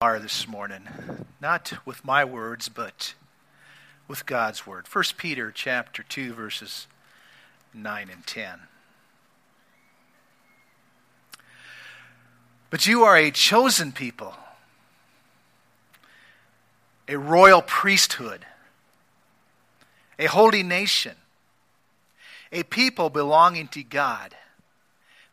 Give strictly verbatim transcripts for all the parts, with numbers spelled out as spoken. Are this morning, not with my words, but with God's word. First Peter chapter two, verses nine and ten. But you are a chosen people, a royal priesthood, a holy nation, a people belonging to God,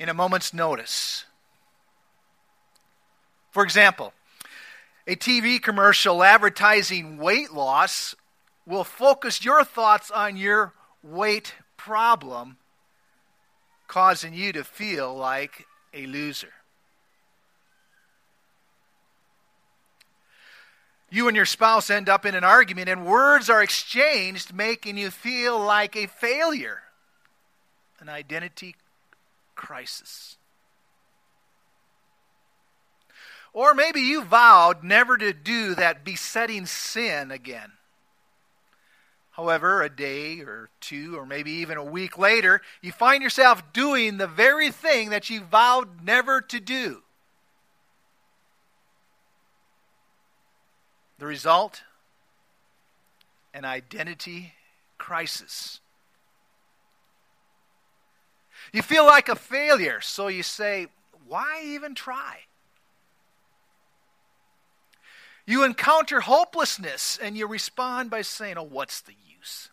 in a moment's notice. For example, a T V commercial advertising weight loss will focus your thoughts on your weight problem, causing you to feel like a loser. You and your spouse end up in an argument, and words are exchanged, making you feel like a failure. An identity crisis. Crisis. Or maybe you vowed never to do that besetting sin again. However, a day or two, or maybe even a week later, you find yourself doing the very thing that you vowed never to do. The result? An identity crisis. You feel like a failure, so you say, why even try? You encounter hopelessness, and you respond by saying, oh, what's the use?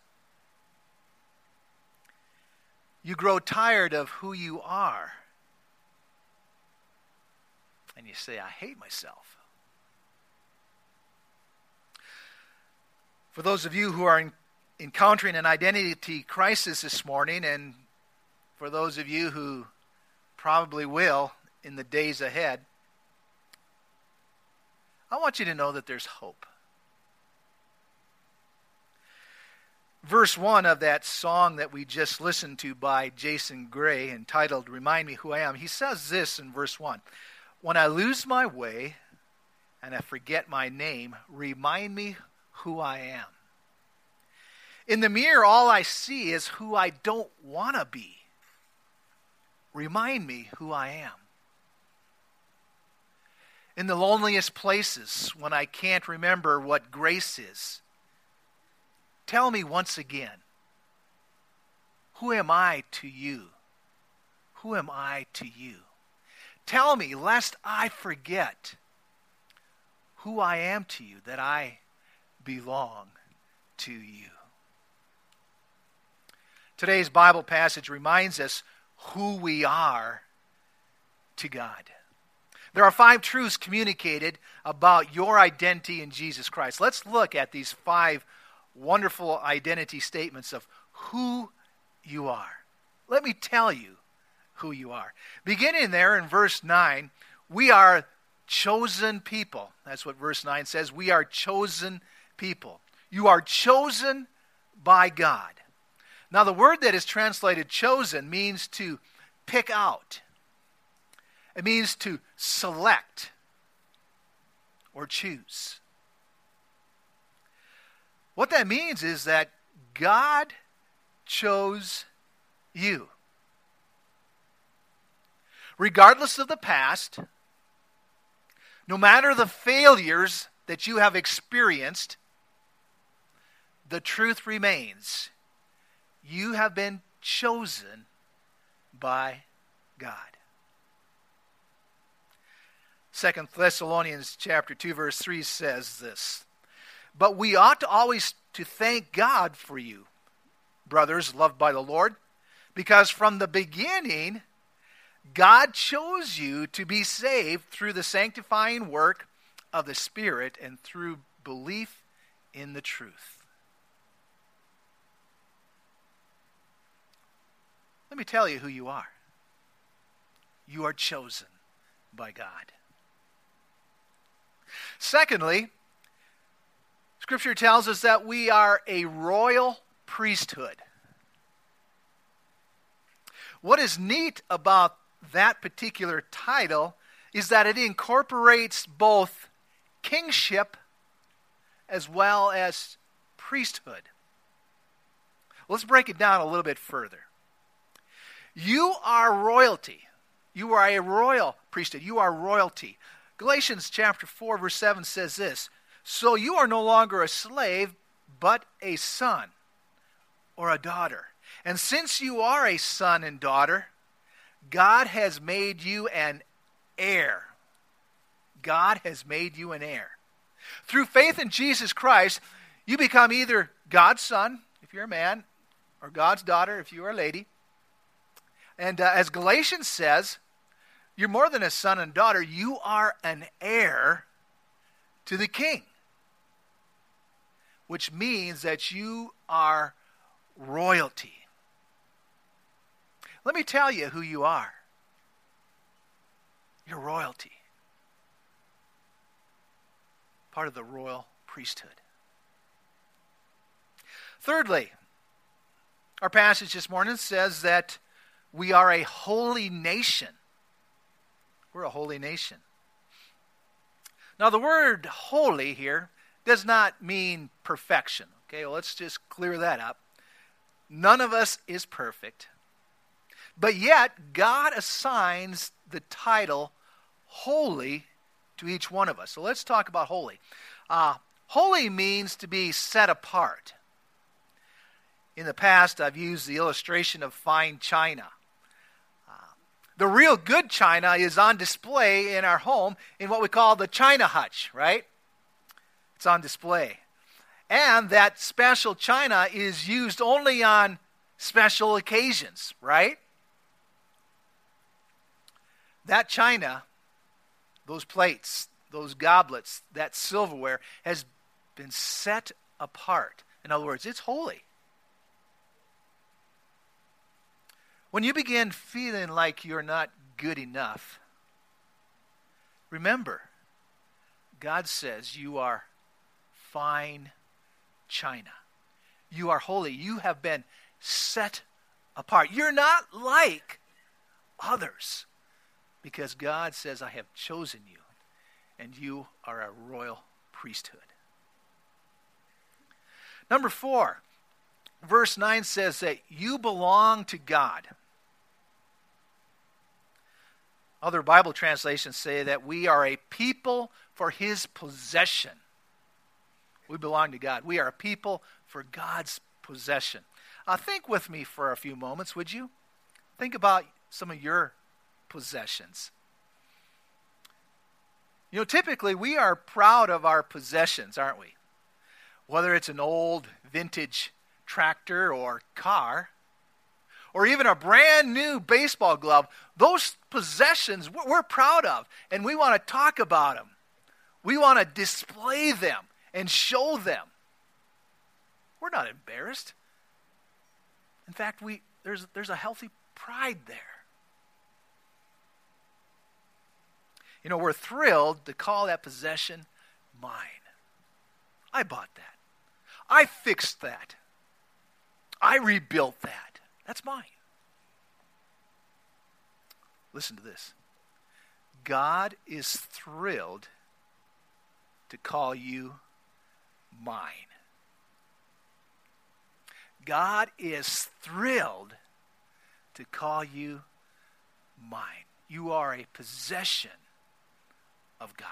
You grow tired of who you are, and you say, I hate myself. For those of you who are encountering an identity crisis this morning, and for those of you who probably will in the days ahead, I want you to know that there's hope. Verse one of that song that we just listened to by Jason Gray, entitled Remind Me Who I Am, he says this in verse one, when I lose my way and I forget my name, remind me who I am. In the mirror, all I see is who I don't want to be. Remind me who I am. In the loneliest places, when I can't remember what grace is, tell me once again, who am I to you? Who am I to you? Tell me, lest I forget who I am to you, that I belong to you. Today's Bible passage reminds us who we are to God. There are five truths communicated about your identity in Jesus Christ. Let's look at these five wonderful identity statements of who you are. Let me tell you who you are. Beginning there in verse nine, we are chosen people. That's what verse nine says. We are chosen people. You are chosen by God. Now, the word that is translated chosen means to pick out. It means to select or choose. What that means is that God chose you. Regardless of the past, no matter the failures that you have experienced, the truth remains. You have been chosen by God. Second Thessalonians chapter two, verse three says this, but we ought to always to thank God for you, brothers loved by the Lord, because from the beginning God chose you to be saved through the sanctifying work of the Spirit and through belief in the truth. Let me tell you who you are. You are chosen by God. Secondly, Scripture tells us that we are a royal priesthood. What is neat about that particular title is that it incorporates both kingship as well as priesthood. Let's break it down a little bit further. You are royalty. You are a royal priesthood. You are royalty. Galatians chapter four, verse seven says this, "So you are no longer a slave, but a son or a daughter. And since you are a son and daughter, God has made you an heir." God has made you an heir. Through faith in Jesus Christ, you become either God's son, if you're a man, or God's daughter, if you are a lady. And uh, as Galatians says, you're more than a son and daughter. You are an heir to the king, which means that you are royalty. Let me tell you who you are. You're royalty. Part of the royal priesthood. Thirdly, our passage this morning says that we are a holy nation. We're a holy nation. Now, the word holy here does not mean perfection. Okay, well, let's just clear that up. None of us is perfect. But yet, God assigns the title holy to each one of us. So let's talk about holy. Uh, holy means to be set apart. In the past, I've used the illustration of fine china. Uh, the real good china is on display in our home in what we call the china hutch, right? It's on display. And that special china is used only on special occasions, right? That china, those plates, those goblets, that silverware has been set apart. In other words, it's holy. When you begin feeling like you're not good enough, remember, God says you are fine china. You are holy. You have been set apart. You're not like others because God says, I have chosen you, and you are a royal priesthood. Number four, verse nine says that you belong to God. Other Bible translations say that we are a people for his possession. We belong to God. We are a people for God's possession. Uh, think with me for a few moments, would you? Think about some of your possessions. You know, typically we are proud of our possessions, aren't we? Whether it's an old vintage tractor or car, or even a brand new baseball glove, those possessions we're proud of, and we want to talk about them. We want to display them and show them. We're not embarrassed. In fact, we there's there's a healthy pride there. You know, we're thrilled to call that possession mine. I bought that. I fixed that. I rebuilt that. That's mine. Listen to this. God is thrilled to call you mine. God is thrilled to call you mine. You are a possession of God.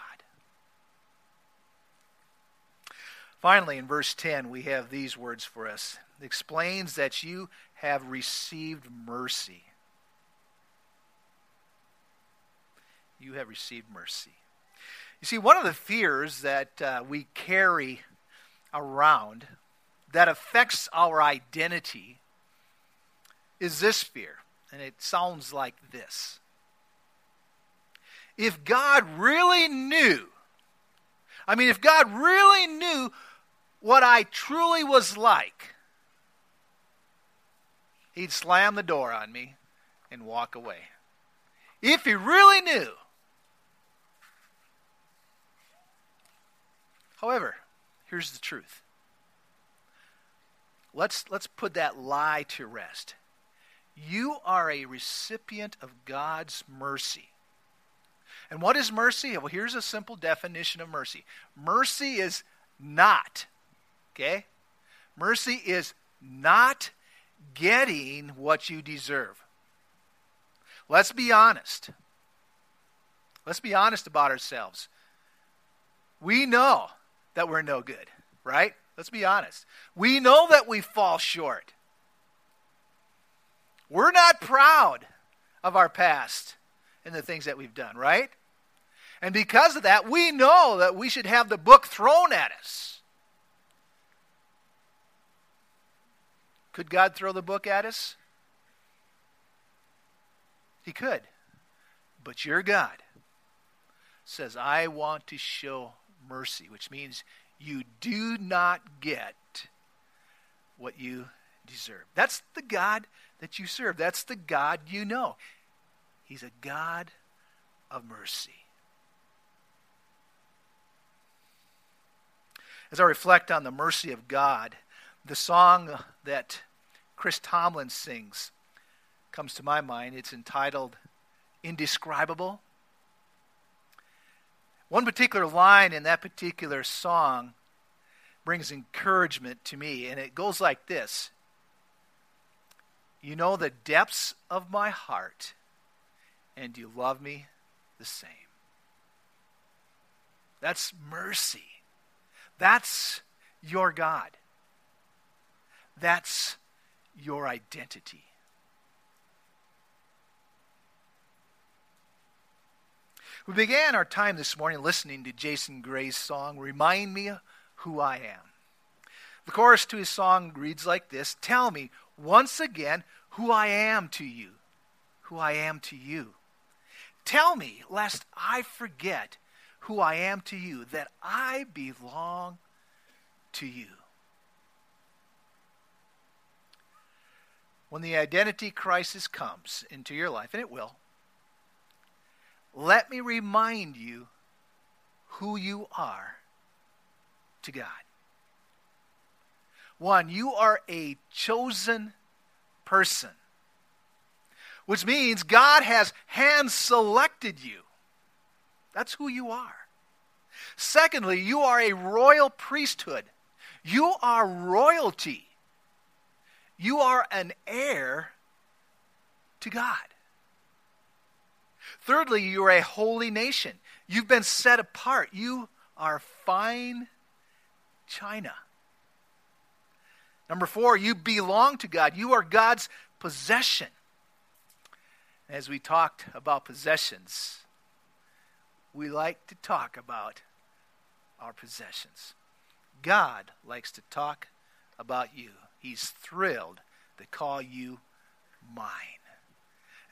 Finally, in verse ten, we have these words for us. It explains that you have received mercy. You have received mercy. You see, one of the fears that uh, we carry around that affects our identity is this fear, and it sounds like this. If God really knew, I mean, if God really knew what I truly was like, he'd slam the door on me and walk away. If he really knew, However, here's the truth. Let's, let's put that lie to rest. You are a recipient of God's mercy. And what is mercy? Well, here's a simple definition of mercy. Mercy is not, okay? Mercy is not getting what you deserve. Let's be honest. Let's be honest about ourselves. We know that we're no good, right? Let's be honest. We know that we fall short. We're not proud of our past and the things that we've done, right? And because of that, we know that we should have the book thrown at us. Could God throw the book at us? He could. But your God says, I want to show mercy, which means you do not get what you deserve. That's the God that you serve. That's the God you know. He's a God of mercy. As I reflect on the mercy of God, the song that Chris Tomlin sings comes to my mind. It's entitled Indescribable. One particular line in that particular song brings encouragement to me, and it goes like this. You know the depths of my heart, and you love me the same. That's mercy. That's your God. That's your identity. We began our time this morning listening to Jason Gray's song, Remind Me Who I Am. The chorus to his song reads like this, Tell me once again who I am to you, who I am to you. Tell me, lest I forget who I am to you, that I belong to you. When the identity crisis comes into your life, and it will, let me remind you who you are to God. One, you are a chosen person, which means God has hand-selected you. That's who you are. Secondly, you are a royal priesthood. You are royalty. You are an heir to God. Thirdly, you are a holy nation. You've been set apart. You are fine china. Number four, you belong to God. You are God's possession. As we talked about possessions, we like to talk about our possessions. God likes to talk about you. He's thrilled to call you mine.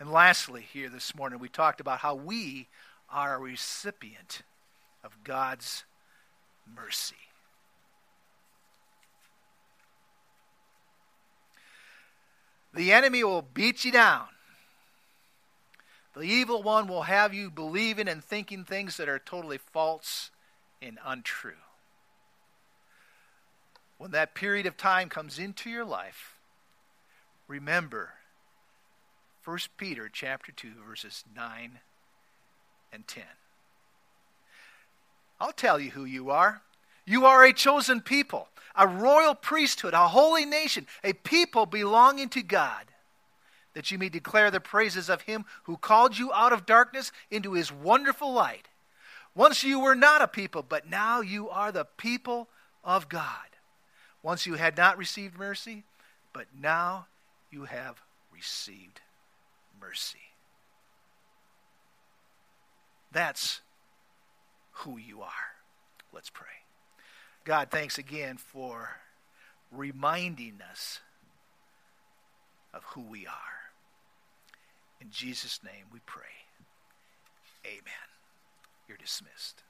And lastly, here this morning, we talked about how we are a recipient of God's mercy. The enemy will beat you down. The evil one will have you believing and thinking things that are totally false and untrue. When that period of time comes into your life, remember First Peter chapter two, verses nine and ten. I'll tell you who you are. You are a chosen people, a royal priesthood, a holy nation, a people belonging to God, that you may declare the praises of him who called you out of darkness into his wonderful light. Once you were not a people, but now you are the people of God. Once you had not received mercy, but now you have received mercy. That's who you are. Let's pray. God, thanks again for reminding us of who we are. In Jesus' name we pray. Amen. You're dismissed.